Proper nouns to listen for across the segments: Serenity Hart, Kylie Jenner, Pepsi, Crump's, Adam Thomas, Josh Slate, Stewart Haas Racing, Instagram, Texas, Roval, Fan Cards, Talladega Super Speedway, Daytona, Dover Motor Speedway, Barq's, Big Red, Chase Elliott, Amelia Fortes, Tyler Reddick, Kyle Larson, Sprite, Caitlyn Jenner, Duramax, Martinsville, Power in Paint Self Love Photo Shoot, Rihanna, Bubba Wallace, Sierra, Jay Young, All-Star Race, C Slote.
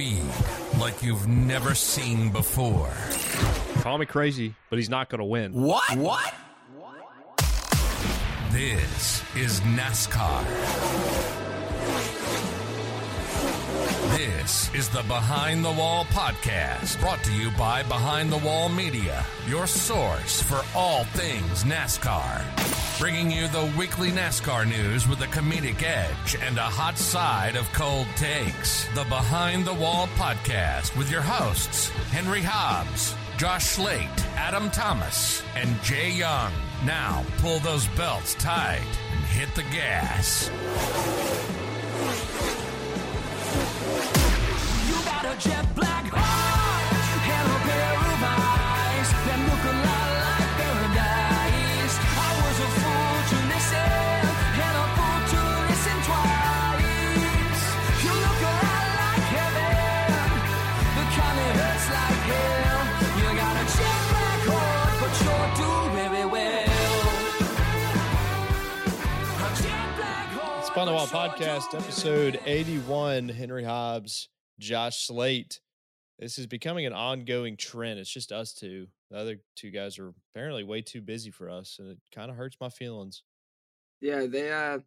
speed like you've never seen before. Call me crazy, but he's not going to win. What? What? This is NASCAR. This is the Behind the Wall Podcast, brought to you by Behind the Wall Media, your source for all things NASCAR. Bringing you the weekly NASCAR news with a comedic edge and a hot side of cold takes. The Behind the Wall Podcast with your hosts, Henry Hobbs, Josh Slate, Adam Thomas, and Jay Young. Now, pull those belts tight and hit the gas. You got a jet black heart and a pair of eyes that look a lot like paradise. I was a fool to listen and a fool to listen twice. You look a lot like heaven, the kind that hurts like hell. You got a jet black heart, but you're doing very well. Behind the Wall Podcast, episode 81, Henry Hobbs, Josh Slate. This is becoming an ongoing trend. It's just us two. The other two guys are apparently way too busy for us, and it kind of hurts my feelings. Yeah, they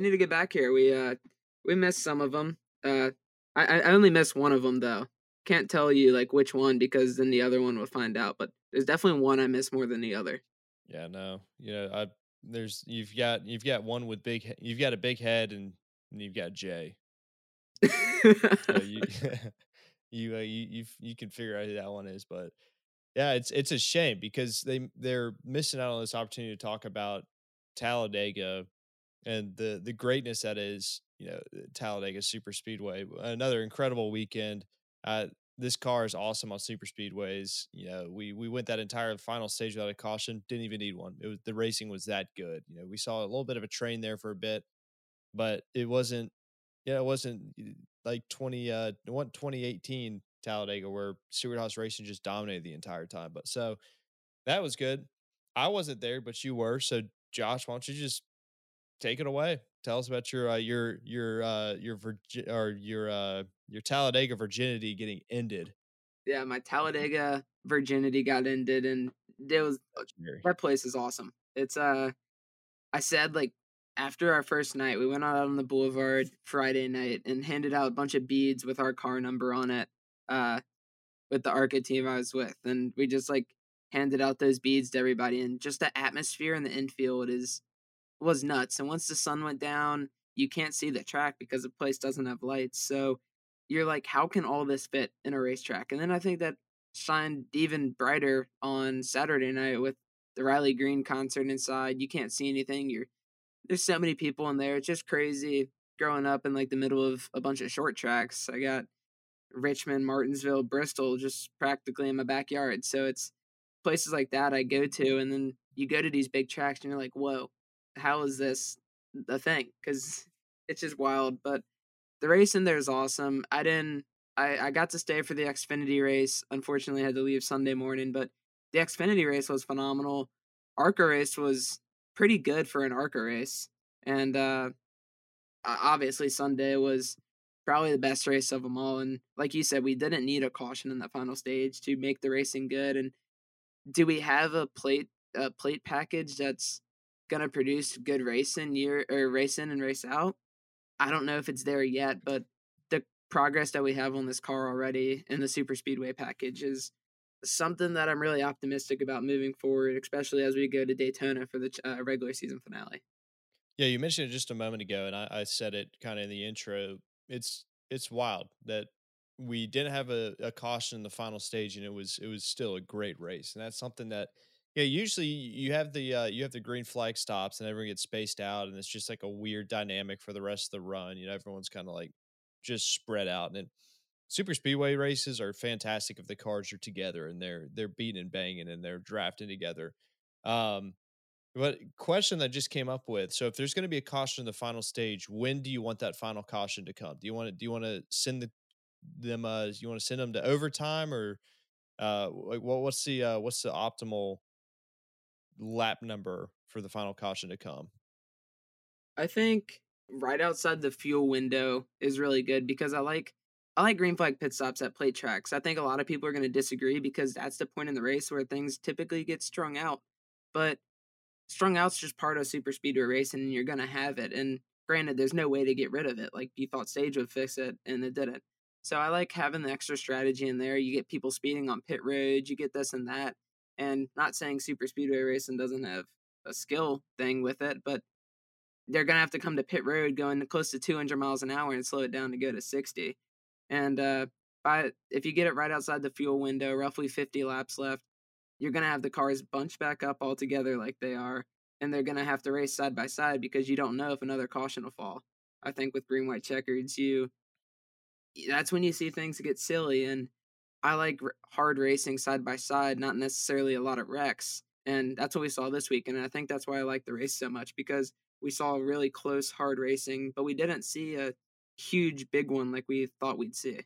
need to get back here. We missed some of them. I only missed one of them, though. Can't tell you, like, which one, because then the other one will find out. But there's definitely one I missed more than the other. Yeah, no. Yeah, you've got a big head and you've got Jay. you can figure out who that one is, but yeah, it's a shame because they're missing out on this opportunity to talk about Talladega and the greatness that is, Talladega Super Speedway. Another incredible weekend. This car is awesome on super speedways. We went that entire final stage without a caution. Didn't even need one. The racing was that good. We saw a little bit of a train there for a bit, but it wasn't like 2018 Talladega where Stewart Haas Racing just dominated the entire time. But so that was good. I wasn't there, but you were. So Josh, why don't you just take it away? Tell us about your Talladega virginity getting ended. Yeah, my Talladega virginity got ended, and that place is awesome. It's I said, like, after our first night, we went out on the boulevard Friday night and handed out a bunch of beads with our car number on it, with the ARCA team I was with, and we just like handed out those beads to everybody, and just the atmosphere in the infield was nuts. And once the sun went down, you can't see the track because the place doesn't have lights. So you're like, how can all this fit in a racetrack? And then I think that shined even brighter on Saturday night with the Riley Green concert inside. You can't see anything. There's so many people in there. It's just crazy growing up in like the middle of a bunch of short tracks. I got Richmond, Martinsville, Bristol, just practically in my backyard. So it's places like that I go to. And then you go to these big tracks and you're like, whoa, how is this a thing? Because it's just wild. But the race in there is awesome. I got to stay for the Xfinity race. Unfortunately, I had to leave Sunday morning, but the Xfinity race was phenomenal. ARCA race was pretty good for an ARCA race. And obviously Sunday was probably the best race of them all. And like you said, we didn't need a caution in that final stage to make the racing good. And do we have a plate package that's going to produce good racing year or race in and race out? I don't know if it's there yet, but the progress that we have on this car already in the super speedway package is something that I'm really optimistic about moving forward, especially as we go to Daytona for the regular season finale. Yeah, you mentioned it just a moment ago, and I said it kind of in the intro. It's wild that we didn't have a caution in the final stage, and it was still a great race, and that's something that. Yeah, usually you have the green flag stops and everyone gets spaced out, and it's just like a weird dynamic for the rest of the run. Everyone's kind of like just spread out, and super speedway races are fantastic if the cars are together and they're beating and banging and they're drafting together. But question that I just came up with: so if there's going to be a caution in the final stage, when do you want that final caution to come? Do you want to send them? You want to send them to overtime, or what's the optimal lap number for the final caution to come? I think right outside the fuel window is really good, because I like I like green flag pit stops at plate tracks. I think a lot of people are going to disagree because that's the point in the race where things typically get strung out. But strung out's just part of super speedway racing, and you're going to have it. And granted, there's no way to get rid of it. Like, you thought stage would fix it, and it didn't. So I like having the extra strategy in there. You get people speeding on pit roads. You get this and that. And not saying super speedway racing doesn't have a skill thing with it, but they're going to have to come to pit road going close to 200 miles an hour and slow it down to go to 60. And if you get it right outside the fuel window, roughly 50 laps left, you're going to have the cars bunched back up all together like they are, and they're going to have to race side by side because you don't know if another caution will fall. I think with green-white checkers, that's when you see things get silly, and I like hard racing side by side, not necessarily a lot of wrecks, and that's what we saw this weekend, and I think that's why I like the race so much, because we saw really close, hard racing, but we didn't see a huge, big one like we thought we'd see.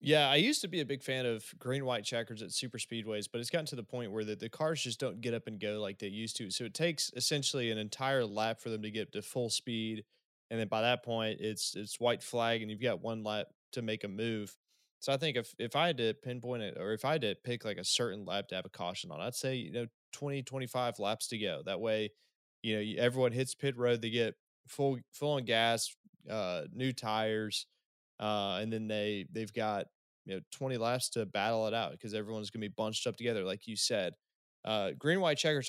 Yeah, I used to be a big fan of green-white checkers at super speedways, but it's gotten to the point where the cars just don't get up and go like they used to. So it takes essentially an entire lap for them to get to full speed, and then by that point, it's white flag, and you've got one lap to make a move. So I think if I had to pinpoint it, or if I had to pick like a certain lap to have a caution on, I'd say 20, 25 laps to go. That way, everyone hits pit road, they get full on gas, new tires, and then they've got 20 laps to battle it out because everyone's gonna be bunched up together, like you said. Green white checkers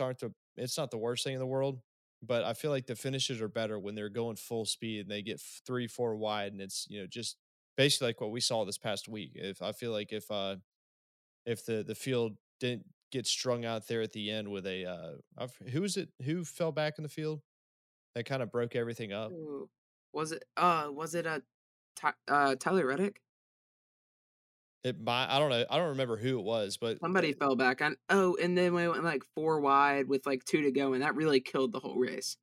it's not the worst thing in the world, but I feel like the finishes are better when they're going full speed and they get 3-4 wide, and it's just basically like what we saw this past week. If I feel like if the field didn't get strung out there at the end with a who fell back in the field that kind of broke everything up. Ooh. Was it Tyler Reddick? I don't know. I don't remember who it was, but somebody fell back on. Oh, and then we went like 4 wide with like 2 to go, and that really killed the whole race.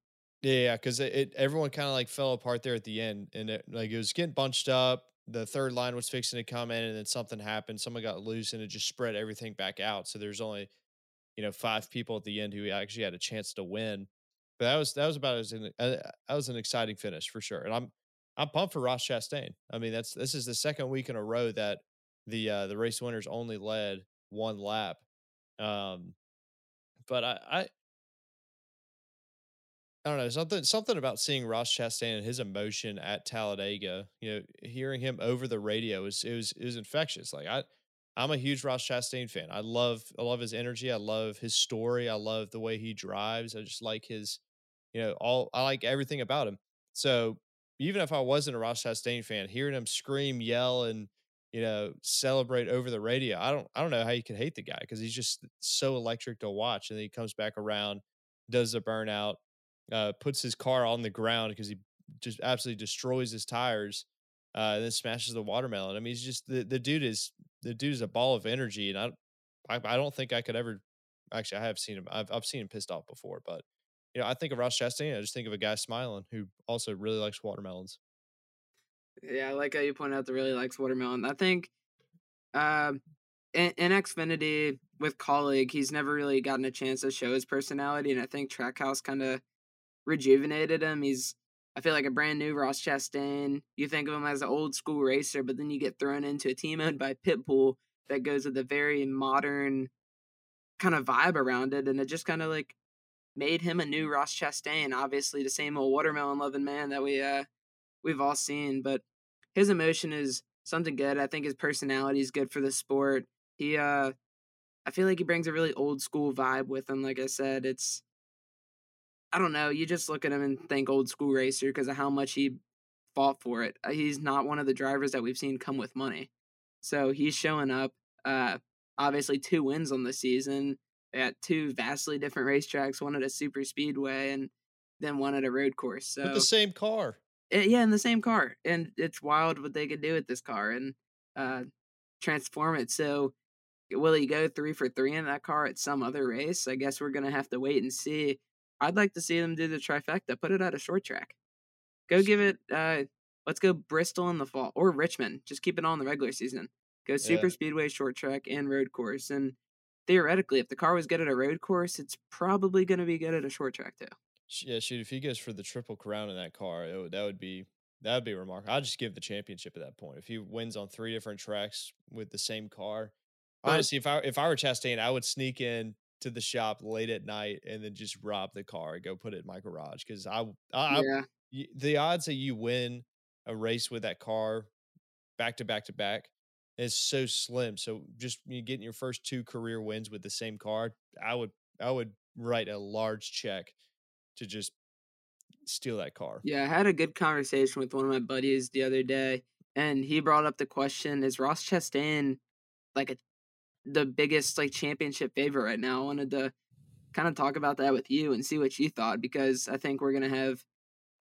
Yeah, because everyone kind of like fell apart there at the end, and it was getting bunched up. The third line was fixing to come in, and then something happened. Someone got loose, and it just spread everything back out. So there's only 5 people at the end who actually had a chance to win. But that was about as that was an exciting finish for sure, and I'm pumped for Ross Chastain. I mean, this is the second week in a row that the race winners only led one lap, but I don't know, something about seeing Ross Chastain and his emotion at Talladega. Hearing him over the radio was infectious. Like I'm a huge Ross Chastain fan. I love his energy. I love his story. I love the way he drives. I just like his, I like everything about him. So even if I wasn't a Ross Chastain fan, hearing him scream, yell, and, celebrate over the radio, I don't know how you can hate the guy, because he's just so electric to watch. And then he comes back around, does a burnout, puts his car on the ground because he just absolutely destroys his tires, and then smashes the watermelon. I mean, he's just, the dude is a ball of energy, and I don't think I could ever. Actually, I have seen him. I've seen him pissed off before, but I think of Ross Chastain, I just think of a guy smiling who also really likes watermelons. Yeah, I like how you point out that really likes watermelon. I think, in Xfinity with colleague, he's never really gotten a chance to show his personality, and I think Trackhouse kind of rejuvenated him. I feel like a brand new Ross Chastain. You think of him as an old school racer, but then you get thrown into a team owned by Pitbull that goes with a very modern kind of vibe around it. And it just kind of like made him a new Ross Chastain, obviously the same old watermelon loving man that we've all seen, but his emotion is something good. I think his personality is good for the sport. He, I feel like he brings a really old school vibe with him. Like I said, I don't know. You just look at him and think old school racer because of how much he fought for it. He's not one of the drivers that we've seen come with money. So he's showing up, obviously 2 wins on the season at 2 vastly different racetracks, one at a super speedway and then one at a road course. So with the same car. In the same car. And it's wild what they could do with this car and transform it. So will he go 3 for 3 in that car at some other race? I guess we're going to have to wait and see. I'd like to see them do the trifecta. Put it at a short track. Go give it. Let's go Bristol in the fall or Richmond. Just keep it on the regular season. Go super speedway, short track, and road course. And theoretically, if the car was good at a road course, it's probably going to be good at a short track too. Yeah, shoot. If he goes for the triple crown in that car, that would be That'd be remarkable. I'd just give the championship at that point. If he wins on three different tracks with the same car, honestly, if I were Chastain, I would sneak in to the shop late at night and then just rob the car and go put it in my garage. Because the odds that you win a race with that car back to back to back is so slim. So just you getting your first two career wins with the same car, I would write a large check to just steal that car. Yeah, I had a good conversation with one of my buddies the other day, and he brought up the question: is Ross Chastain the biggest championship favorite right now? I wanted to kind of talk about that with you and see what you thought, because I think we're going to have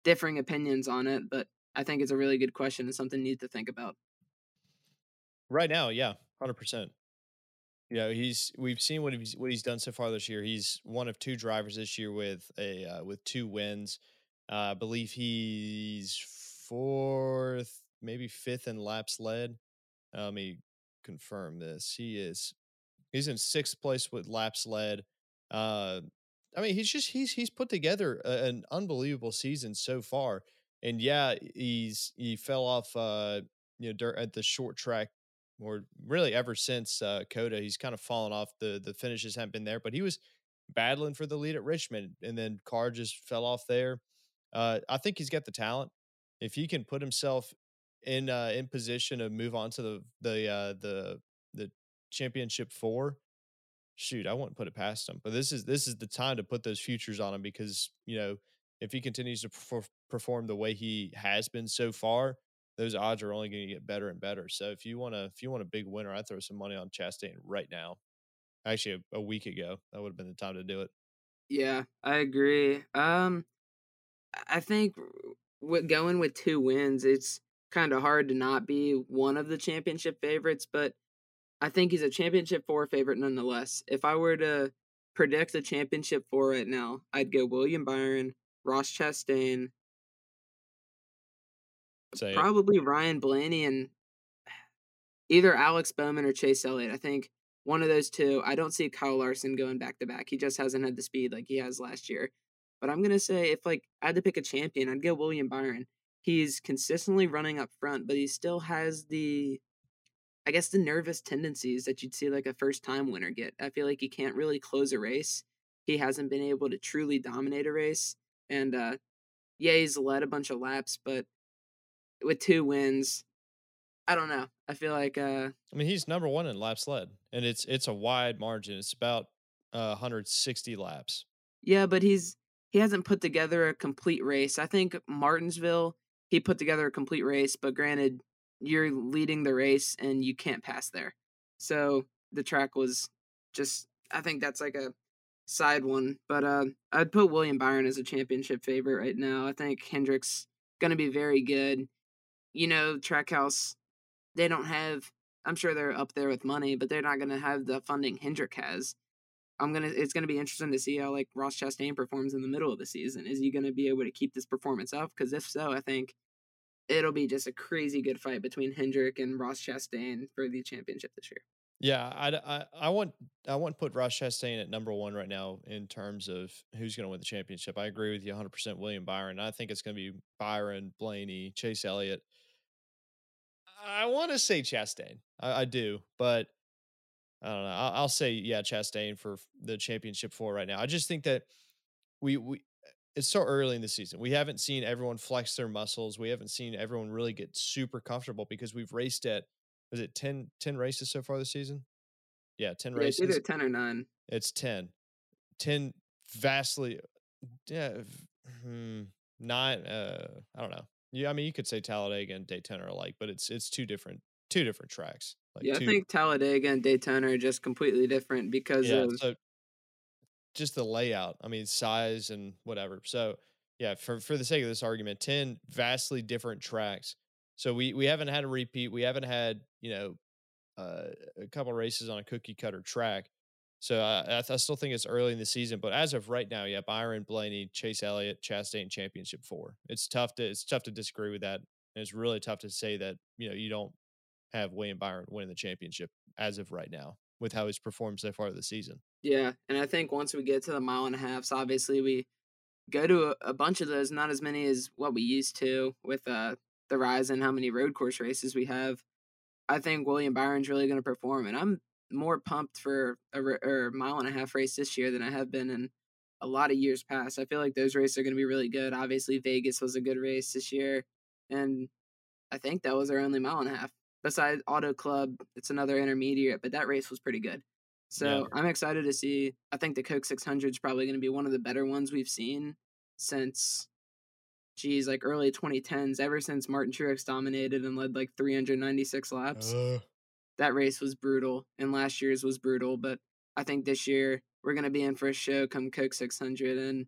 differing opinions on it, but I think it's a really good question and something neat to think about. Right now, yeah, 100%. You know, we've seen what he's done so far this year. He's one of two drivers this year with two wins. I believe he's fourth, maybe fifth in laps led. He confirm this. He's in sixth place with laps led. I mean, he's put together an unbelievable season so far. And yeah, he fell off at the short track, or really ever since Coda. He's kind of fallen off. The finishes haven't been there, but he was battling for the lead at Richmond, and then Carr just fell off there. I think he's got the talent. If he can put himself in position to move on to the championship four, shoot, I wouldn't put it past him. But this is the time to put those futures on him, because if he continues to perform the way he has been so far, those odds are only going to get better and better. So if you want a big winner, I throw some money on Chastain right now. Actually, a week ago, that would have been the time to do it. Yeah, I agree. I think going with two wins, it's kind of hard to not be one of the championship favorites, but I think he's a championship four favorite nonetheless. If I were to predict the championship four right now, I'd go William Byron, Ross Chastain, probably Ryan Blaney, and either Alex Bowman or Chase Elliott. I think one of those two. I don't see Kyle Larson going back to back. He just hasn't had the speed like he has last year. But I'm gonna say, if I had to pick a champion, I'd go William Byron. He's consistently running up front, but he still has the nervous tendencies that you'd see a first time winner get. I feel like he can't really close a race. He hasn't been able to truly dominate a race. And he's led a bunch of laps, but with two wins, I don't know. I feel like he's number one in laps led, and it's a wide margin. It's about 160 laps. Yeah, but he hasn't put together a complete race. I think Martinsville, he put together a complete race, but granted, you're leading the race and you can't pass there. So the track was just, I think that's a side one, but I'd put William Byron as a championship favorite right now. I think Hendrick's going to be very good. Trackhouse, they don't have, I'm sure they're up there with money, but they're not going to have the funding Hendrick has. It's going to be interesting to see how Ross Chastain performs in the middle of the season. Is he going to be able to keep this performance up? Because if so, I think it'll be just a crazy good fight between Hendrick and Ross Chastain for the championship this year. Yeah, I want to put Ross Chastain at number one right now in terms of who's going to win the championship. I agree with you 100%. William Byron. I think it's going to be Byron, Blaney, Chase Elliott. I want to say Chastain. I do, but I don't know. I'll say yeah, Chastain for the championship four right now. I just think that we it's so early in the season. We haven't seen everyone flex their muscles. We haven't seen everyone really get super comfortable, because we've raced at. Was it 10 races so far this season? Yeah, 10 races. It's either 10 or 9. It's 10. 10 vastly, yeah, 9, I don't know. Yeah, I mean, you could say Talladega and Daytona are alike, but it's two different tracks. I think Talladega and Daytona are just completely different because of... So just the layout. I mean, size and whatever. So, yeah, for the sake of this argument, 10 vastly different tracks. So we haven't had a repeat. We haven't had, a couple of races on a cookie cutter track. So I still think it's early in the season, but as of right now, yeah, Byron, Blaney, Chase Elliott, Chastain, championship four. It's tough to disagree with that. And it's really tough to say that, you don't have William Byron winning the championship as of right now with how he's performed so far this season. Yeah. And I think once we get to the mile and a half, obviously go to a bunch of those, not as many as what we used to with the rise in how many road course races we have. I think William Byron's really going to perform, and I'm more pumped for a mile and a half race this year than I have been in a lot of years past. I feel like those races are going to be really good. Obviously, Vegas was a good race this year, and I think that was our only mile and a half. Besides Auto Club, it's another intermediate, but that race was pretty good. So yeah. I'm excited to see. I think the Coke 600 is probably going to be one of the better ones we've seen since, geez, like early 2010s, ever since Martin Truex dominated and led like 396 laps. That race was brutal, and last year's was brutal, but I think this year we're going to be in for a show come Coke 600, and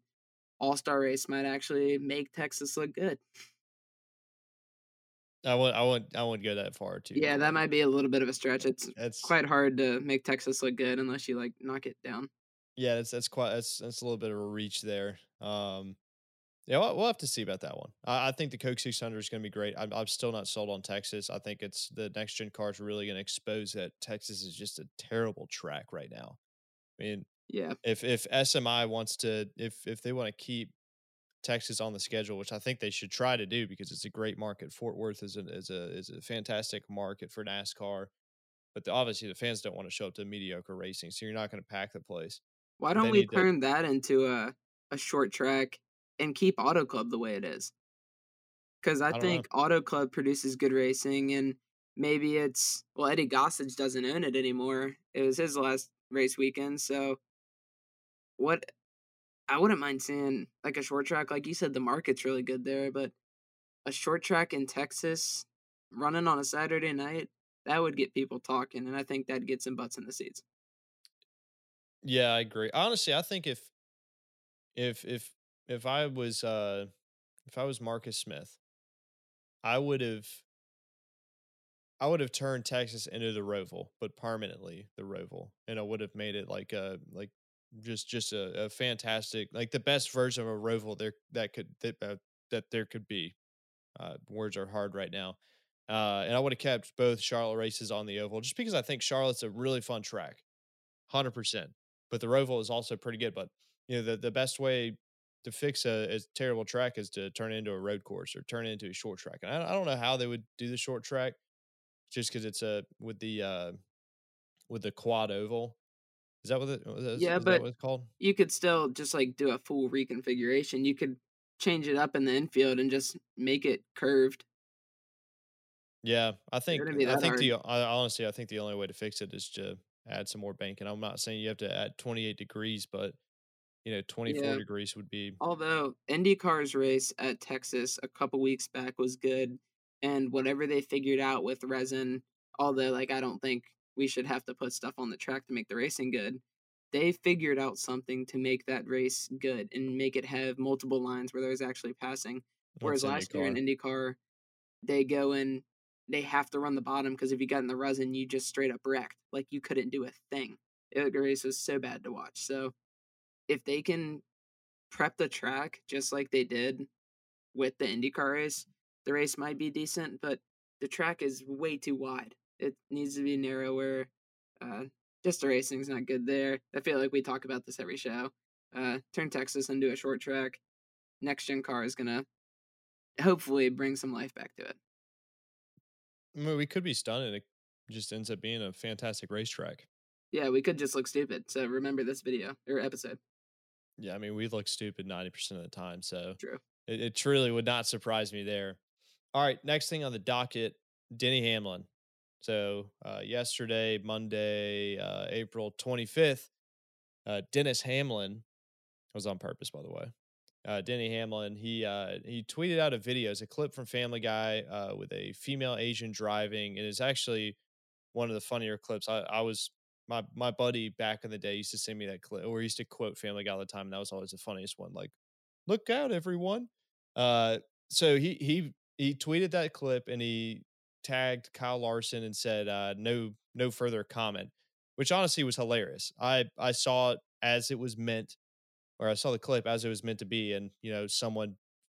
All-Star Race might actually make Texas look good. I wouldn't go that far too. Yeah, that might be a little bit of a stretch. It's quite hard to make Texas look good unless you like knock it down. Yeah, that's a little bit of a reach there. Yeah, we'll have to see about that one. I think the Coke 600 is going to be great. I'm still not sold on Texas. I think it's the next gen car is really going to expose that Texas is just a terrible track right now. I mean, yeah. If SMI wants to, if they want to keep Texas on the schedule, which I think they should try to do because it's a great market. Fort Worth is a fantastic market for NASCAR, but obviously the fans don't want to show up to mediocre racing, so you're not going to pack the place. Why don't we turn that into a short track and keep Auto Club the way it is? Because I think Auto Club produces good racing, and maybe it's, well, Eddie Gossage doesn't own it anymore. It was his last race weekend, so I wouldn't mind seeing like a short track. Like you said, the market's really good there, but a short track in Texas running on a Saturday night, that would get people talking, and I think that gets some butts in the seats. Yeah, I agree. Honestly, I think if I was Marcus Smith, I would have turned Texas into the Roval, but permanently the Roval, and I would have made it like just a fantastic, like the best version of a Roval there could be. Words are hard right now. And I would have kept both Charlotte races on the oval, just because I think Charlotte's a really fun track, 100%. But the Roval is also pretty good. But you know, the best way to fix a terrible track is to turn it into a road course or turn it into a short track. And I don't know how they would do the short track, just because it's with the quad oval. Is that what it's called? You could still just like do a full reconfiguration. You could change it up in the infield and just make it curved. Yeah, I think the only way to fix it is to add some more banking. I'm not saying you have to add 28 degrees, but you know, 24 degrees would be. Although IndyCar's race at Texas a couple weeks back was good, and whatever they figured out with resin, although like I don't think we should have to put stuff on the track to make the racing good. They figured out something to make that race good and make it have multiple lines where there's actually passing. Whereas last year in IndyCar, they go and they have to run the bottom because if you got in the resin, you just straight up wrecked. Like you couldn't do a thing. The race was so bad to watch. So if they can prep the track just like they did with the IndyCar race, the race might be decent, but the track is way too wide. It needs to be narrower. Just the racing's not good there. I feel like we talk about this every show. Turn Texas into a short track. Next gen car is going to hopefully bring some life back to it. I mean, we could be stunned and it just ends up being a fantastic racetrack. Yeah, we could just look stupid. So remember this video or episode. Yeah, I mean, we look stupid 90% of the time. So true. It truly would not surprise me there. All right, next thing on the docket, Denny Hamlin. So yesterday, Monday, April 25th, Dennis Hamlin, was on purpose, by the way. Denny Hamlin, he tweeted out a video. It's a clip from Family Guy with a female Asian driving. It is actually one of the funnier clips. My buddy back in the day used to send me that clip, or used to quote Family Guy all the time, and that was always the funniest one. Like, look out, everyone. So he tweeted that clip, and he tagged Kyle Larson and said no further comment, which honestly was hilarious. I saw it as it was meant, or I saw the clip as it was meant to be, and you know, someone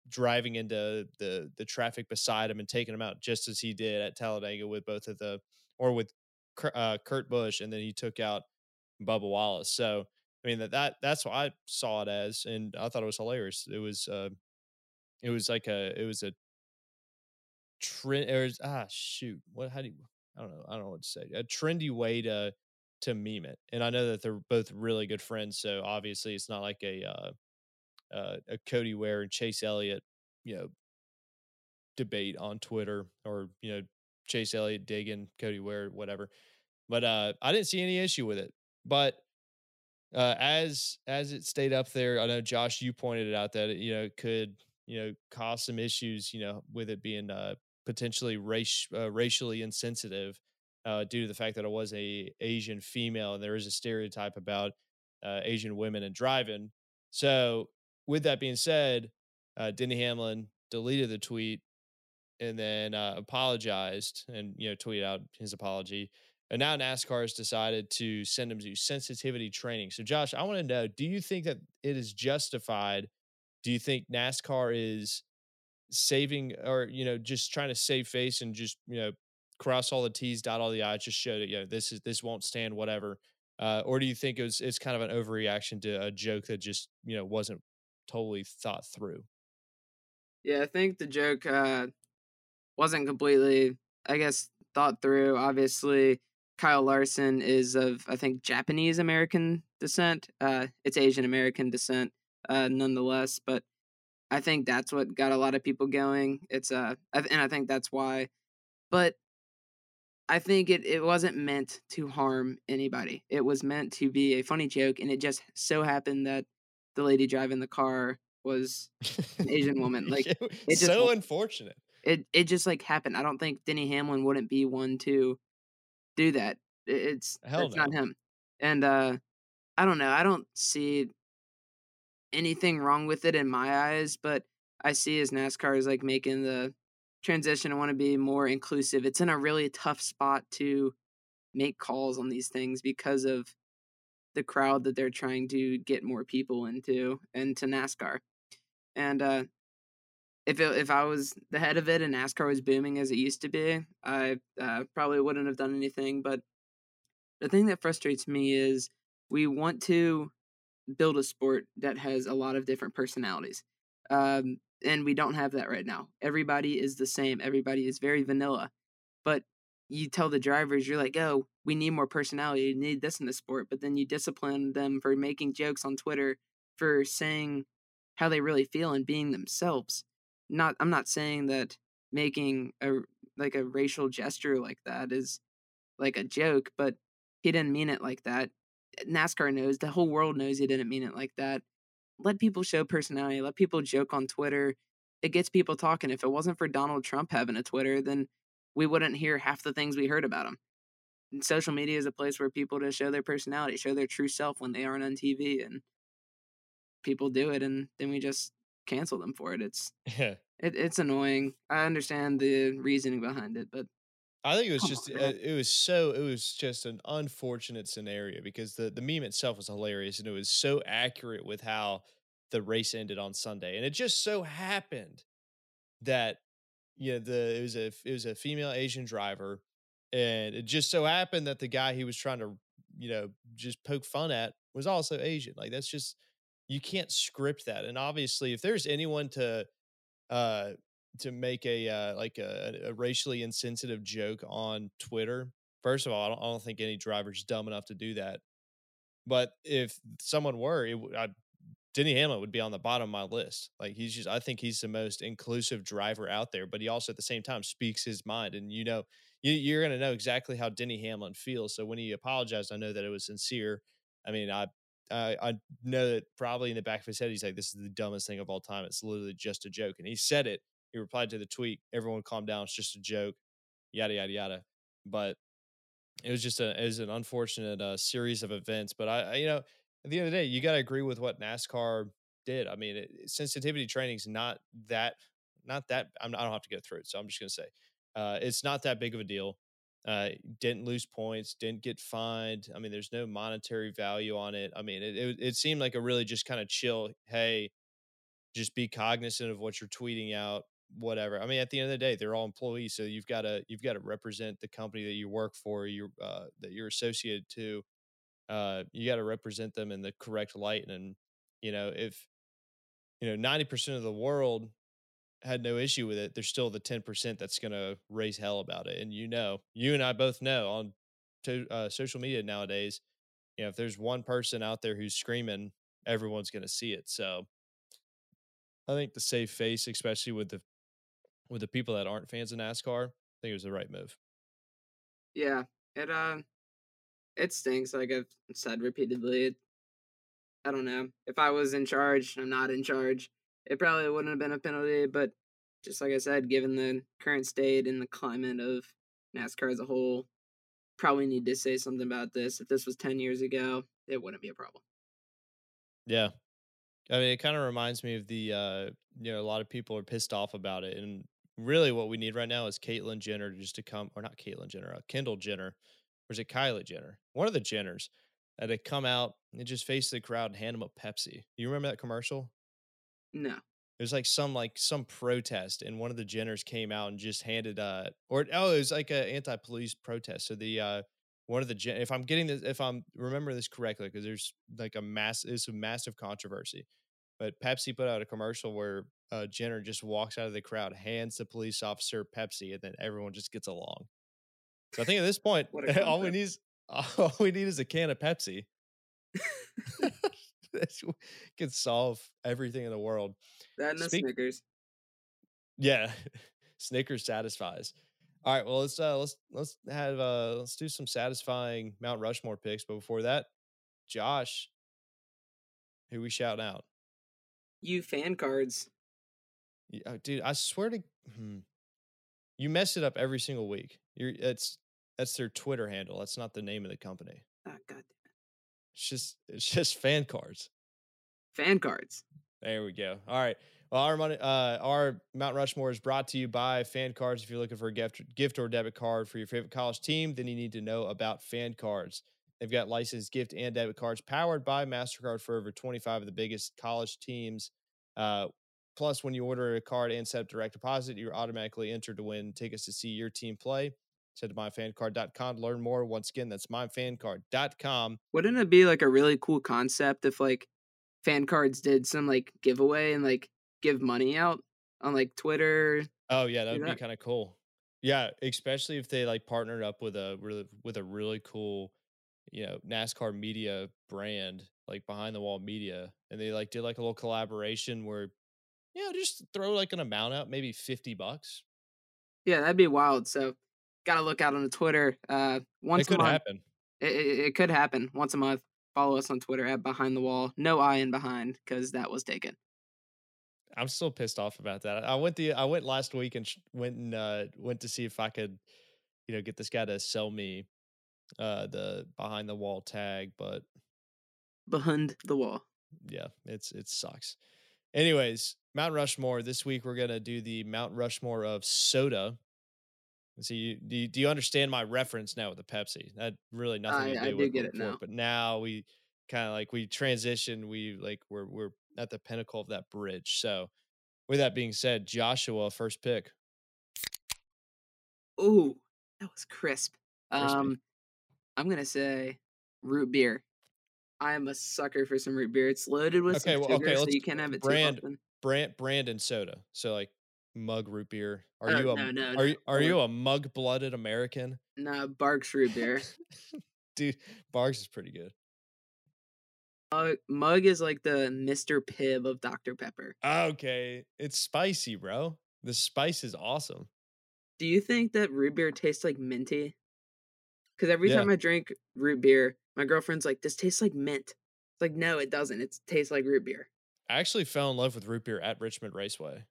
driving into the traffic beside him and taking him out just as he did at Talladega with Kurt Busch, and then he took out Bubba Wallace. So I mean, that's what I saw it as, and I thought it was hilarious. It was a trend. It was, I don't know what to say. A trendy way to meme it, and I know that they're both really good friends. So obviously, it's not like a Cody Ware and Chase Elliott, debate on Twitter, or Chase Elliott digging Cody Ware, whatever. But I didn't see any issue with it. But as it stayed up there, I know Josh, you pointed it out that it could cause some issues, with it being potentially racially insensitive. Due to the fact that it was a Asian female, and there is a stereotype about Asian women and driving. So with that being said, Denny Hamlin deleted the tweet and then apologized and, tweeted out his apology. And now NASCAR has decided to send him to sensitivity training. So Josh, I want to know, do you think that it is justified? Do you think NASCAR is saving, or, just trying to save face and just, cross all the T's, dot all the I's, just showed it, this won't stand, whatever. Or do you think it's kind of an overreaction to a joke that just, wasn't totally thought through? Yeah, I think the joke wasn't completely, I guess, thought through. Obviously, Kyle Larson is of, I think, Japanese American descent. It's Asian American descent, nonetheless. But I think that's what got a lot of people going. It's and I think that's why. But I think it wasn't meant to harm anybody. It was meant to be a funny joke, and it just so happened that the lady driving the car was an Asian woman. Like, it's so unfortunate. It just happened. I don't think Denny Hamlin wouldn't be one to do that. It's not him. And I don't know. I don't see anything wrong with it in my eyes, but I see as NASCAR is making the transition. I want to be more inclusive. It's in a really tough spot to make calls on these things because of the crowd that they're trying to get more people into NASCAR. And if I was the head of it and NASCAR was booming as it used to be, I probably wouldn't have done anything. But the thing that frustrates me is we want to build a sport that has a lot of different personalities. And we don't have that right now. Everybody is the same. Everybody is very vanilla. But you tell the drivers, you're oh, we need more personality. We need this in the sport. But then you discipline them for making jokes on Twitter, for saying how they really feel and being themselves. I'm not saying that making a racial gesture like that is a joke, but he didn't mean it like that. NASCAR knows. The whole world knows he didn't mean it like that. Let people show personality. Let people joke on Twitter. It gets people talking. If it wasn't for Donald Trump having a Twitter, then we wouldn't hear half the things we heard about him. And social media is a place where people just show their personality, show their true self when they aren't on TV, and people do it, and then we just cancel them for it. It's annoying. I understand the reasoning behind it, but I think it was just an unfortunate scenario because the meme itself was hilarious, and it was so accurate with how the race ended on Sunday. And it just so happened that, it was a female Asian driver, and it just so happened that the guy he was trying to, just poke fun at was also Asian. Like, that's just, you can't script that. And obviously if there's anyone to make a racially insensitive joke on Twitter. First of all, I don't think any driver's dumb enough to do that. But if someone were, Denny Hamlin would be on the bottom of my list. I think he's the most inclusive driver out there, but he also at the same time speaks his mind. And, you're going to know exactly how Denny Hamlin feels. So when he apologized, I know that it was sincere. I mean, I know that probably in the back of his head, he's this is the dumbest thing of all time. It's literally just a joke. And he said it. He replied to the tweet, everyone calm down, it's just a joke, yada, yada, yada. But it was just an unfortunate series of events. But, at the end of the day, you got to agree with what NASCAR did. I mean, sensitivity training's not that, I don't have to go through it, so I'm just going to say it's not that big of a deal. Didn't lose points, didn't get fined. I mean, there's no monetary value on it. I mean, it seemed like a really just kind of chill, hey, just be cognizant of what you're tweeting out, whatever. I mean, at the end of the day, they're all employees, so you've got to represent the company that you work for, that you're associated to. You got to represent them in the correct light. And, you know, if, you know, 90% of the world had no issue with it, there's still the 10% that's going to raise hell about it. And, you know, you and I both know on social media nowadays, you know, if there's one person out there who's screaming, everyone's going to see it. So I think the safe face, especially with the people that aren't fans of NASCAR, I think it was the right move. Yeah. It stinks. Like I've said repeatedly, I don't know. If I was in charge, I'm not in charge. It probably wouldn't have been a penalty, but just like I said, given the current state and the climate of NASCAR as a whole, probably need to say something about this. If this was 10 years ago, it wouldn't be a problem. Yeah. I mean, it kind of reminds me of the, you know, a lot of people are pissed off about it. And really what we need right now is Caitlyn Jenner just to come, or not Caitlyn Jenner, Kendall Jenner, or is it Kylie Jenner? One of the Jenners that had come out and just face the crowd and hand them a Pepsi. You remember that commercial? No. There's like some protest, and one of the Jenners came out and just handed it was like an anti-police protest. So the one of the if I'm remembering this correctly, because there's like a massive controversy, but Pepsi put out a commercial where Jenner just walks out of the crowd, hands the police officer Pepsi, and then everyone just gets along. So I think at this point, all we need is a can of Pepsi. Can solve everything in the world. That and Snickers. Yeah, Snickers satisfies. All right, well let's do some satisfying Mount Rushmore picks. But before that, Josh, who we shout out? You fan cards. Yeah, dude, I swear to you, mess it up every single week. That's their Twitter handle. That's not the name of the company. Oh, God. It's just fan cards. Fan cards. There we go. All right. Well, our Mount Rushmore is brought to you by Fan Cards. If you're looking for a gift or debit card for your favorite college team, then you need to know about Fan Cards. They've got licensed gift and debit cards powered by MasterCard for over 25 of the biggest college teams. Plus, when you order a card and set up direct deposit, you're automatically entered to win tickets to see your team play. Head to myfancard.com to learn more. Once again, that's myfancard.com. Wouldn't it be like a really cool concept if like fan cards did some like giveaway and like give money out on like Twitter? Oh yeah, that would be kind of cool. Yeah, especially if they like partnered up with a really cool, you know, NASCAR media brand like Behind the Wall Media, and they like did like a little collaboration where, you know, just throw like an amount out, maybe $50. Yeah, that'd be wild. So got to look out on the Twitter. It could happen once a month. Follow us on Twitter at Behind the Wall. No I in behind, because that was taken. I'm still pissed off about that. I went last week and went to see if I could, you know, get this guy to sell me the Behind the Wall tag, but Behind the Wall. Yeah, it sucks. Anyways, Mount Rushmore. This week we're gonna do the Mount Rushmore of soda. So do you understand my reference now with the Pepsi? That really nothing to do with it now. But now we kind of like we transition. We're at the pinnacle of that bridge. So with that being said, Joshua, first pick. Ooh, that was crisp. I'm gonna say root beer. I am a sucker for some root beer. It's loaded with sugar, so you can't have it too often. Brand and soda. So like. Mug root beer. Are you a mug blooded American? No, Barks root beer. Dude, Barks is pretty good. Mug is like the Mr. Pibb of Dr. Pepper. Okay, it's spicy, bro. The spice is awesome. Do you think that root beer tastes like minty? Because every time I drink root beer, my girlfriend's like, "This tastes like mint." It's like, no, it doesn't. It tastes like root beer. I actually fell in love with root beer at Richmond Raceway.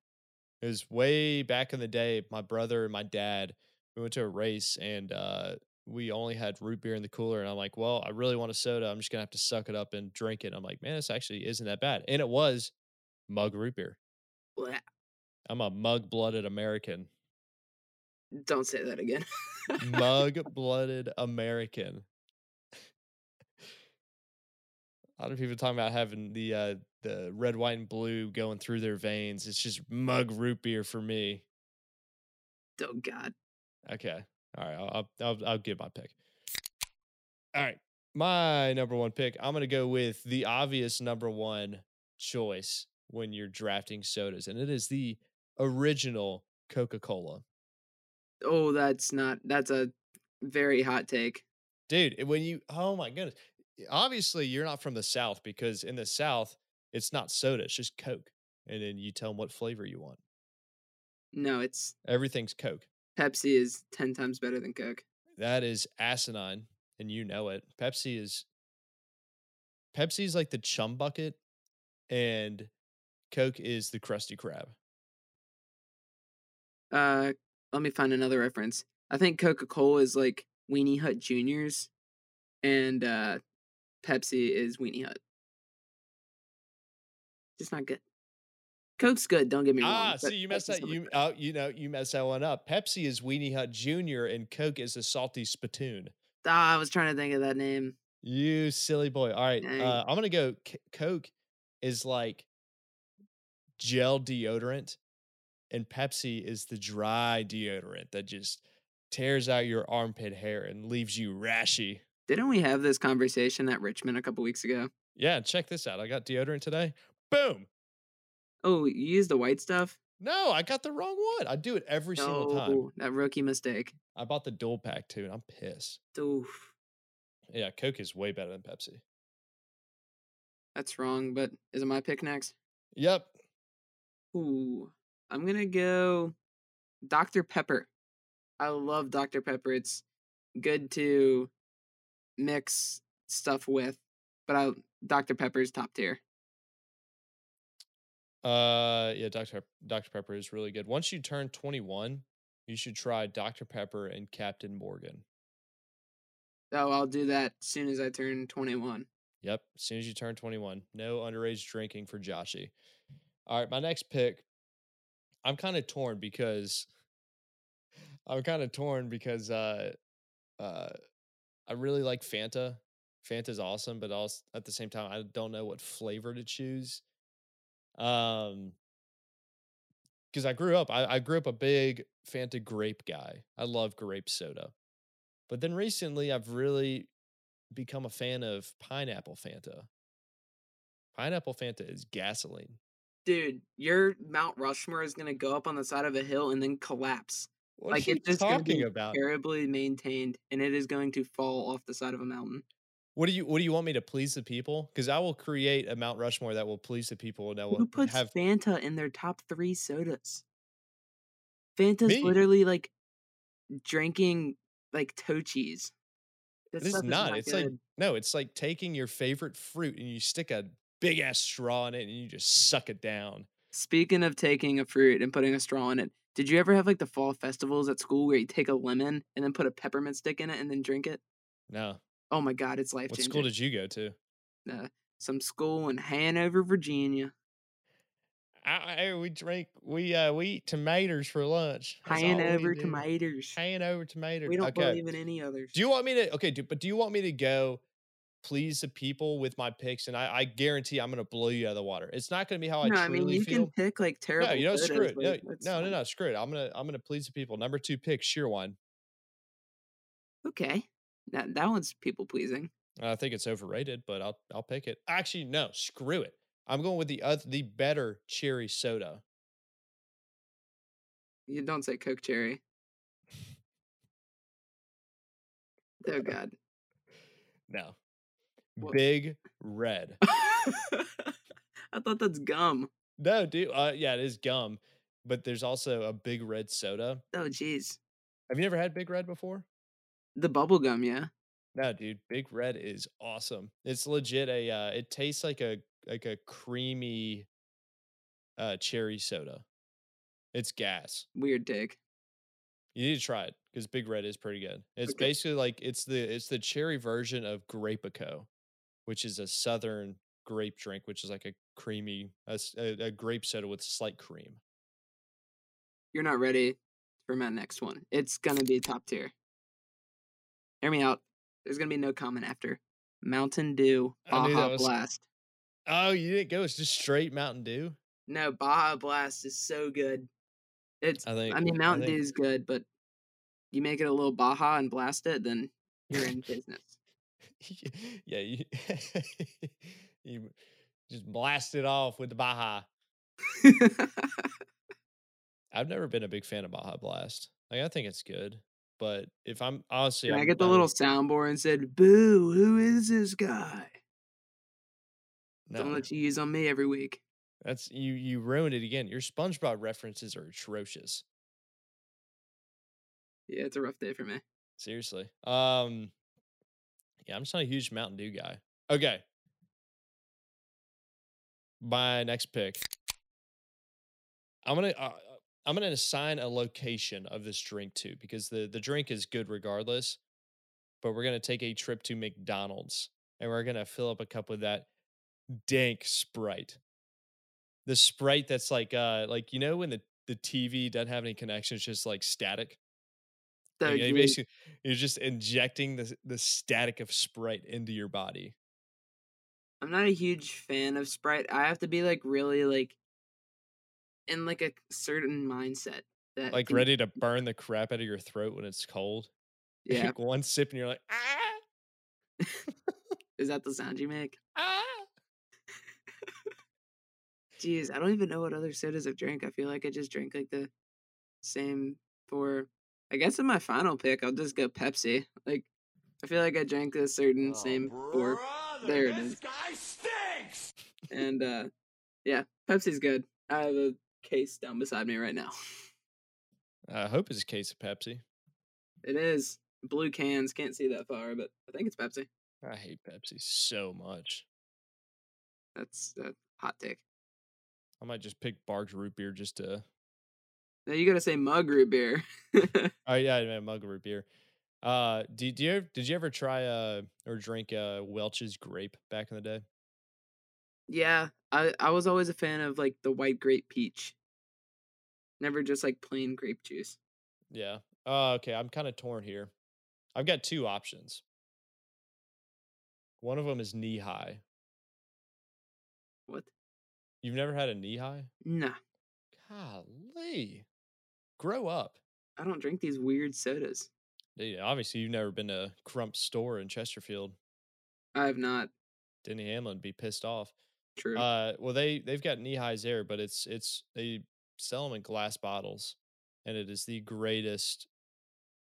It was way back in the day. My brother and my dad, we went to a race, and we only had root beer in the cooler. And I'm like, well, I really want a soda. I'm just going to have to suck it up and drink it. I'm like, man, this actually isn't that bad. And it was mug root beer. Blah. I'm a mug-blooded American. Don't say that again. Mug-blooded American. A lot of people talking about having the red, white, and blue going through their veins. It's just mug root beer for me. Oh, God. Okay. All right. I'll give my pick. All right. My number one pick, I'm going to go with the obvious number one choice when you're drafting sodas, and it is the original Coca-Cola. Oh, that's a very hot take. Dude, when you, oh my goodness. Obviously, you're not from the South, because in the South, it's not soda, it's just Coke. And then you tell them what flavor you want. No, it's... everything's Coke. Pepsi is 10 times better than Coke. That is asinine, and you know it. Pepsi's like the chum bucket, and Coke is the Krusty Krab. Let me find another reference. I think Coca-Cola is like Weenie Hut Juniors, and Pepsi is Weenie Hut. It's not good. Coke's good, don't get me wrong. See, you messed that. You messed that one up. Pepsi is Weenie Hut Junior, and Coke is a salty spittoon. I was trying to think of that name. You silly boy. All right, I'm gonna go. Coke is like gel deodorant, and Pepsi is the dry deodorant that just tears out your armpit hair and leaves you rashy. Didn't we have this conversation at Richmond a couple weeks ago? Yeah, check this out. I got deodorant today. Boom. Oh, you used the white stuff? No, I got the wrong one. I do it every single time. That rookie mistake. I bought the dual pack, too, and I'm pissed. Oof. Yeah, Coke is way better than Pepsi. That's wrong, but is it my pick next? Yep. Ooh, I'm going to go Dr. Pepper. I love Dr. Pepper. It's good to mix stuff with, but Dr. Pepper's top tier. Yeah, Dr. Pepper is really good. Once you turn 21, you should try Dr. Pepper and Captain Morgan. Oh, I'll do that as soon as I turn 21. Yep, as soon as you turn 21. No underage drinking for Joshy. All right, my next pick. I'm kind of torn because I really like Fanta. Fanta's awesome, but also at the same time I don't know what flavor to choose. Because I grew up a big Fanta grape guy. I love grape soda. But then recently I've really become a fan of pineapple Fanta. Pineapple Fanta is gasoline. Dude, your Mount Rushmore is going to go up on the side of a hill and then collapse. What like it's just going to be terribly maintained, and it is going to fall off the side of a mountain. What do you want me to please the people? Because I will create a Mount Rushmore that will please the people. And that will Who puts have... Fanta in their top three sodas? Fanta's literally like drinking like Tochi's. It's not. It's good. It's like taking your favorite fruit and you stick a big ass straw in it and you just suck it down. Speaking of taking a fruit and putting a straw in it, did you ever have like the fall festivals at school where you take a lemon and then put a peppermint stick in it and then drink it? No. Oh, my God, it's life-changing. What school did you go to? Some school in Hanover, Virginia. We eat tomatoes for lunch. Hanover tomatoes. Hanover tomatoes. We don't believe in any others. Do you want me to, do you want me to go please the people with my picks? And I guarantee I'm going to blow you out of the water. It's not going to be how I truly feel. You can pick, like, terrible. No, you don't screw it. No, screw it. I'm going to please the people. Number 2 pick, Sheerwine. Okay. That one's people pleasing. I think it's overrated, but I'll pick it. Actually, no, screw it. I'm going with the better cherry soda. You don't say Coke cherry. Oh God. No. What? Big Red. I thought that's gum. No, dude. Yeah, it is gum, but there's also a Big Red soda. Oh, jeez. Have you never had Big Red before? The bubble gum, yeah. No, dude, Big Red is awesome. It's legit it tastes like a creamy cherry soda. It's gas. Weird dig. You need to try it because Big Red is pretty good. It's basically like it's the cherry version of Grapeco, which is a southern grape drink, which is like a creamy a grape soda with slight cream. You're not ready for my next one. It's gonna be top tier. Hear me out. There's going to be no comment after. Mountain Dew, Baja Blast. Oh, you didn't go? It's just straight Mountain Dew? No, Baja Blast is so good. Mountain Dew is good, but you make it a little Baja and blast it, then you're in business. Yeah, you just blast it off with the Baja. I've never been a big fan of Baja Blast. Like, I think it's good, but if I'm honestly, I get the little soundboard and said, "Boo! Who is this guy?" No. Don't let you use on me every week. That's you. You ruined it again. Your SpongeBob references are atrocious. Yeah, it's a rough day for me. Seriously. Yeah, I'm just not a huge Mountain Dew guy. Okay. My next pick. I'm gonna assign a location of this drink to, because the drink is good regardless, but we're gonna take a trip to McDonald's and we're gonna fill up a cup with that dank Sprite. The Sprite that's like you know when the TV doesn't have any connection, it's just like static. You basically, you're just injecting the static of Sprite into your body. I'm not a huge fan of Sprite. I have to be like really like in like a certain mindset that like ready to burn the crap out of your throat when it's cold. Yeah, like one sip and you're like, ah. Is that the sound you make? Ah. Jeez, I don't even know what other sodas I've drank. I feel like I just drank like the same for. I guess in my final pick, I'll just go Pepsi. Like, I feel like I drank a certain same four. There it is. This guy stinks! And, yeah, Pepsi's good. I have a case down beside me right now. I hope it's a case of Pepsi. It is. Blue cans. Can't see that far, but I think it's Pepsi. I hate Pepsi so much. That's a hot take. I might just pick Barg's root beer just to... No, you gotta say Mug root beer. Oh yeah, man, Mug root beer. Did you ever try or drink Welch's grape back in the day? Yeah, I was always a fan of like the white grape peach. Never just like plain grape juice. Yeah. Okay, I'm kind of torn here. I've got two options. One of them is Nehi. What? You've never had a Nehi? Nah. Golly. Grow up. I don't drink these weird sodas. Yeah, obviously, you've never been to Crump's store in Chesterfield. I have not. Denny Hamlin would be pissed off. True. Well, they've got Nehi's there, but it's they sell them in glass bottles, and it is the greatest.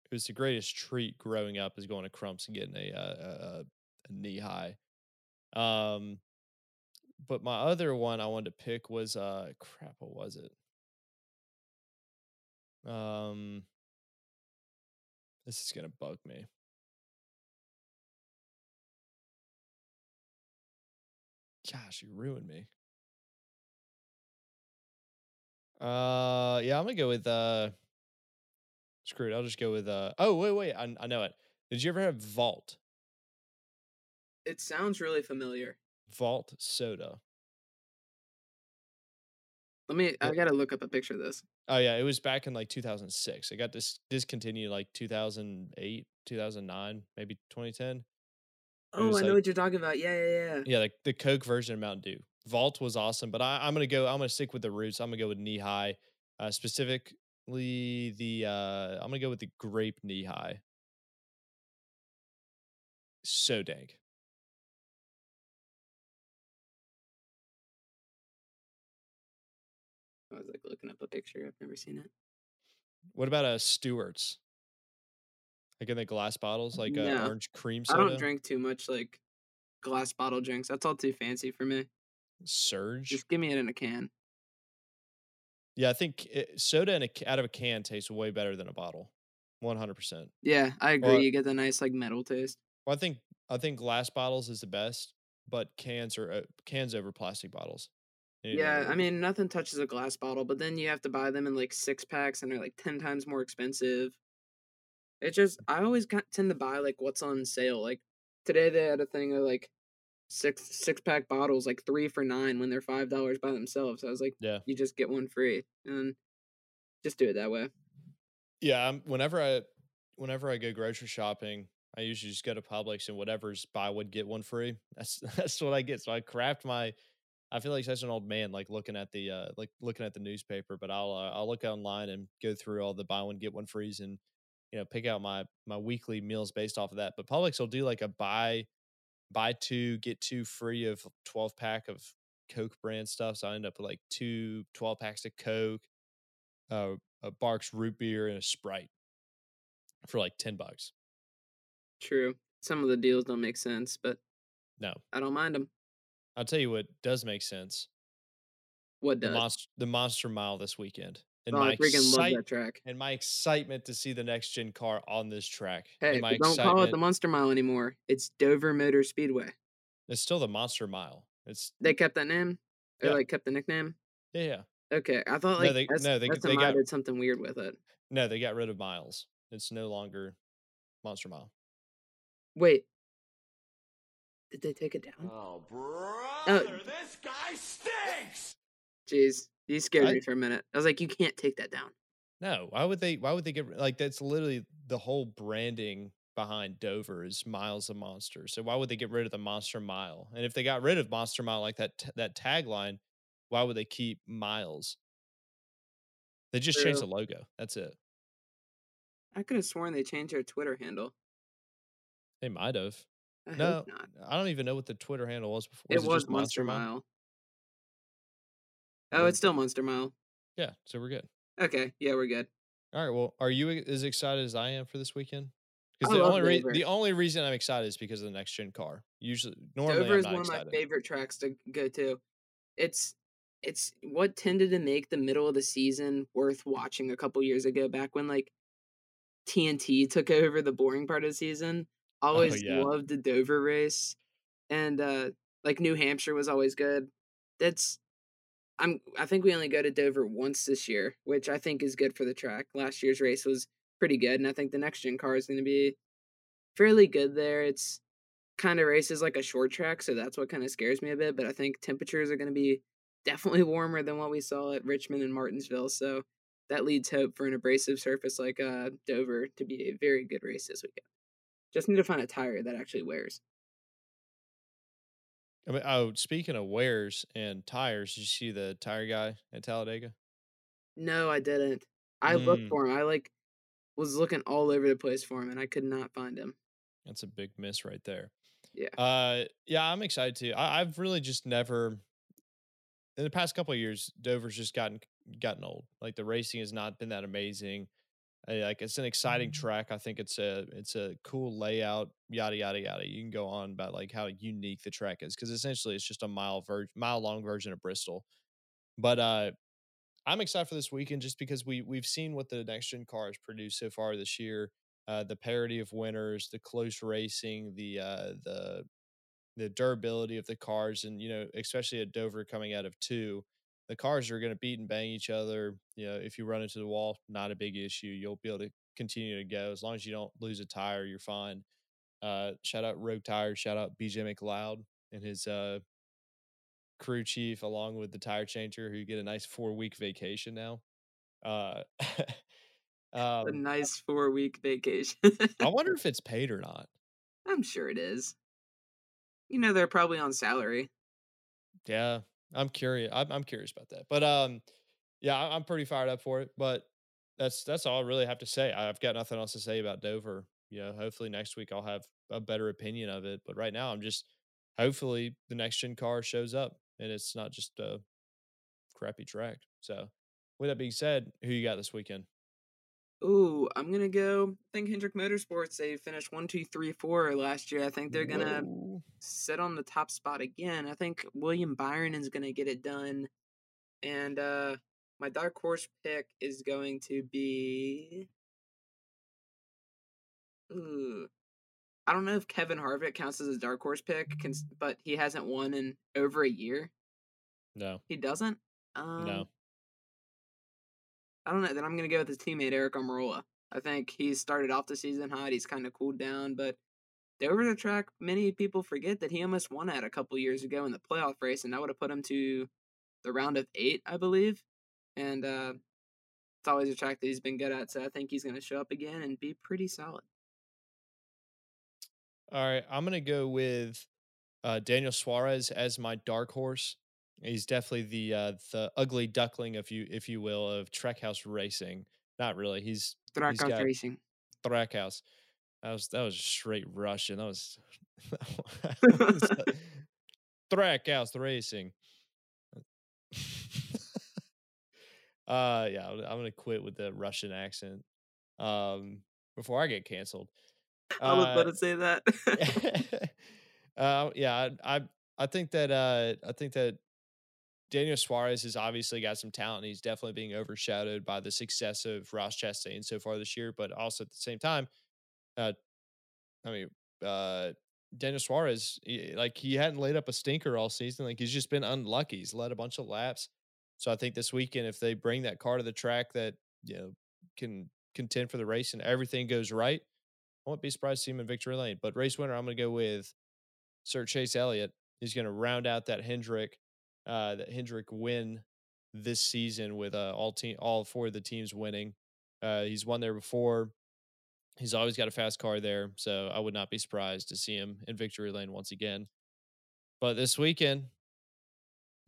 It was the greatest treat growing up is going to Crump's and getting a Nehi. But my other one I wanted to pick was crap. What was it? This is gonna bug me. Gosh, you ruined me. Yeah, I'm gonna go with screw it. I'll just go with Oh, wait. I know it. Did you ever have Vault? It sounds really familiar. Vault soda. I gotta look up a picture of this. Oh yeah, it was back in like 2006. It got discontinued like 2008, 2009, maybe 2010. Oh, I know what you're talking about. Yeah. Yeah, like the Coke version of Mountain Dew. Vault was awesome, but I'm gonna stick with the roots. I'm gonna go with Nehi, specifically the. I'm gonna go with the grape Nehi. So dank. I was like looking up a picture. I've never seen it. What about a Stewart's? Like in the glass bottles, like orange cream soda? I don't drink too much like glass bottle drinks. That's all too fancy for me. Surge? Just give me it in a can. Yeah, I think soda out of a can tastes way better than a bottle. 100%. Yeah, I agree. You get the nice like metal taste. Well, I think glass bottles is the best, but cans over plastic bottles. Yeah, I mean, nothing touches a glass bottle, but then you have to buy them in, like, 6-packs, and they're, like, 10 times more expensive. It's just, I always tend to buy, like, what's on sale. Like, today they had a thing of, like, six-pack bottles, like, 3 for $9 when they're $5 by themselves. So I was like, yeah, you just get one free, and just do it that way. Yeah, whenever I go grocery shopping, I usually just go to Publix, and whatever's buy one, get one free. That's what I get. So I craft my... I feel like such an old man, like looking at the newspaper. But I'll look online and go through all the buy one get one frees and you know, pick out my weekly meals based off of that. But Publix will do like a buy two, get two free of 12 pack of Coke brand stuff. So I end up with like two 12 packs of Coke, a Barks root beer, and a Sprite for like $10. True. Some of the deals don't make sense, but no, I don't mind them. I'll tell you what does make sense. What does? The Monster Mile this weekend. And I freaking love that track. And my excitement to see the next gen car on this track. Hey, don't call it the Monster Mile anymore. It's Dover Motor Speedway. It's still the Monster Mile. They kept that name? Or like kept the nickname? Yeah. Okay. I thought like they did something weird with it. No, they got rid of miles. It's no longer Monster Mile. Wait. Did they take it down? Oh, brother, this guy stinks! Jeez, you scared me for a minute. I was like, you can't take that down. No, why would they get, like, that's literally the whole branding behind Dover is Miles the Monster. So why would they get rid of the Monster Mile? And if they got rid of Monster Mile, like that tagline, why would they keep Miles? They just changed the logo. That's it. I could have sworn they changed their Twitter handle. They might have. No, I don't even know what the Twitter handle was before. It was Monster Mile. Oh, it's still Monster Mile. Yeah, so we're good. Okay, yeah, we're good. All right, well, are you as excited as I am for this weekend? Because the only reason I'm excited is because of the next gen car. Normally Dover is one of my favorite tracks to go to. It's what tended to make the middle of the season worth watching a couple years ago, back when like TNT took over the boring part of the season. Always loved the Dover race, and like New Hampshire was always good. I think we only go to Dover once this year, which I think is good for the track. Last year's race was pretty good, and I think the next gen car is going to be fairly good there. It's kind of races like a short track, so that's what kind of scares me a bit. But I think temperatures are going to be definitely warmer than what we saw at Richmond and Martinsville, so that leads hope for an abrasive surface like Dover to be a very good race this weekend. Just need to find a tire that actually wears. I mean, speaking of wears and tires, did you see the tire guy at Talladega? No, I didn't. I looked for him. I was looking all over the place for him, and I could not find him. That's a big miss right there. Yeah. Yeah, I'm excited too. I've really just never, in the past couple of years, Dover's just gotten old. Like the racing has not been that amazing. Like it's an exciting track. I think it's a cool layout. Yada yada yada. You can go on about like how unique the track is because essentially it's just a mile long version of Bristol. But I'm excited for this weekend just because we've seen what the next gen cars produced so far this year. The parity of winners, the close racing, the durability of the cars, and you know especially at Dover coming out of two. The cars are going to beat and bang each other. You know, if you run into the wall, not a big issue. You'll be able to continue to go. As long as you don't lose a tire, you're fine. Shout out Rogue Tires. Shout out BJ McLeod and his crew chief, along with the tire changer, who get a nice 4-week vacation now. A nice 4-week vacation. I wonder if it's paid or not. I'm sure it is. You know, they're probably on salary. Yeah. I'm curious. I'm curious about that, but yeah, I'm pretty fired up for it. But that's all I really have to say. I've got nothing else to say about Dover. You know, hopefully next week I'll have a better opinion of it. But right now, I'm just hopefully the next gen car shows up and it's not just a crappy track. So, with that being said, who you got this weekend? Ooh, I'm gonna go. I think Hendrick Motorsports. They finished 1, 2, 3, 4 last year. I think they're gonna sit on the top spot again. I think William Byron is gonna get it done. And my dark horse pick is going to be. Ooh, I don't know if Kevin Harvick counts as a dark horse pick, but he hasn't won in over a year. No, he doesn't. No. I don't know. Then I'm going to go with his teammate, Eric Almirola. I think he started off the season hot. He's kind of cooled down. But Dover the track, many people forget that he almost won at a couple years ago in the playoff race, and that would have put him to the round of 8, I believe. And it's always a track that he's been good at, so I think he's going to show up again and be pretty solid. All right. I'm going to go with Daniel Suarez as my dark horse. He's definitely the ugly duckling, if you will, of Trackhouse Racing. Not really. He's Trackhouse Racing. Trackhouse. That was straight Russian. That was Trackhouse Racing. Yeah, I'm gonna quit with the Russian accent before I get canceled. I was about to say that. Yeah, I think that Daniel Suarez has obviously got some talent. He's definitely being overshadowed by the success of Ross Chastain so far this year. But also at the same time, Daniel Suarez, he hadn't laid up a stinker all season. He's just been unlucky. He's led a bunch of laps. So I think this weekend, if they bring that car to the track that, can contend for the race and everything goes right, I won't be surprised to see him in victory lane. But race winner, I'm going to go with Sir Chase Elliott. He's going to round out that Hendrick win this season with all four of the teams winning. He's won there before. He's always got a fast car there, so I would not be surprised to see him in victory lane once again. But this weekend,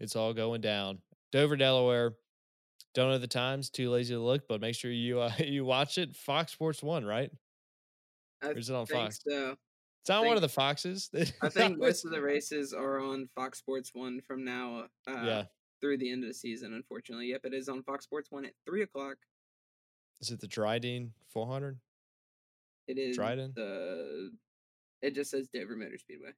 it's all going down. Dover, Delaware. Don't know the times. Too lazy to look, but make sure you you watch it. Fox Sports 1, right? Or is it on Fox? So. It's on one of the Foxes. I think most of the races are on Fox Sports 1 from now through the end of the season, unfortunately. Yep, it is on Fox Sports 1 at 3 o'clock. Is it the Dryden 400? It is. Dryden? It just says Dover Motor Speedway.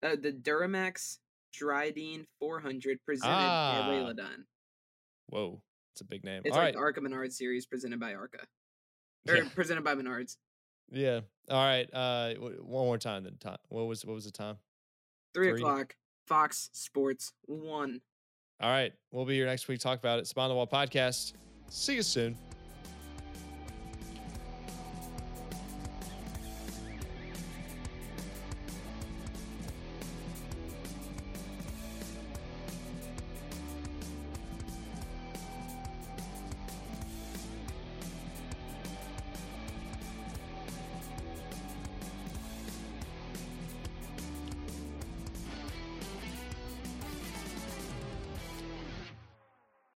The Duramax Dryden 400 presented by Ray Ladon. Whoa, it's a big name. It's the ARCA Menards series presented by ARCA. Presented by Menards. Yeah. All right. One more time. Then time. What was the time? 3 o'clock. Fox Sports 1. All right. We'll be here next week. Talk about it. Behind the Wall Podcast. See you soon.